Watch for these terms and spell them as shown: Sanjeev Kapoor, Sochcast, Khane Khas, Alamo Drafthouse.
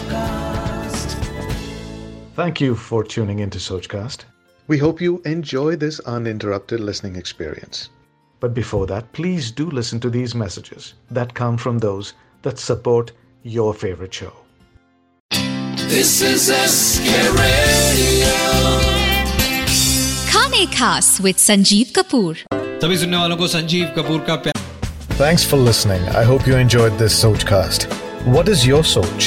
Sochcast. Thank you for tuning into Sochcast. We hope you enjoy this uninterrupted listening experience. But before that, please do listen to these messages that come from those that support your favorite show. This is SK Radio. Khane Khas with Sanjeev Kapoor. सभी सुनने वालों को संजीव कपूर का प्यार. Thanks for listening. I hope you enjoyed this Sochcast. What is your Soch?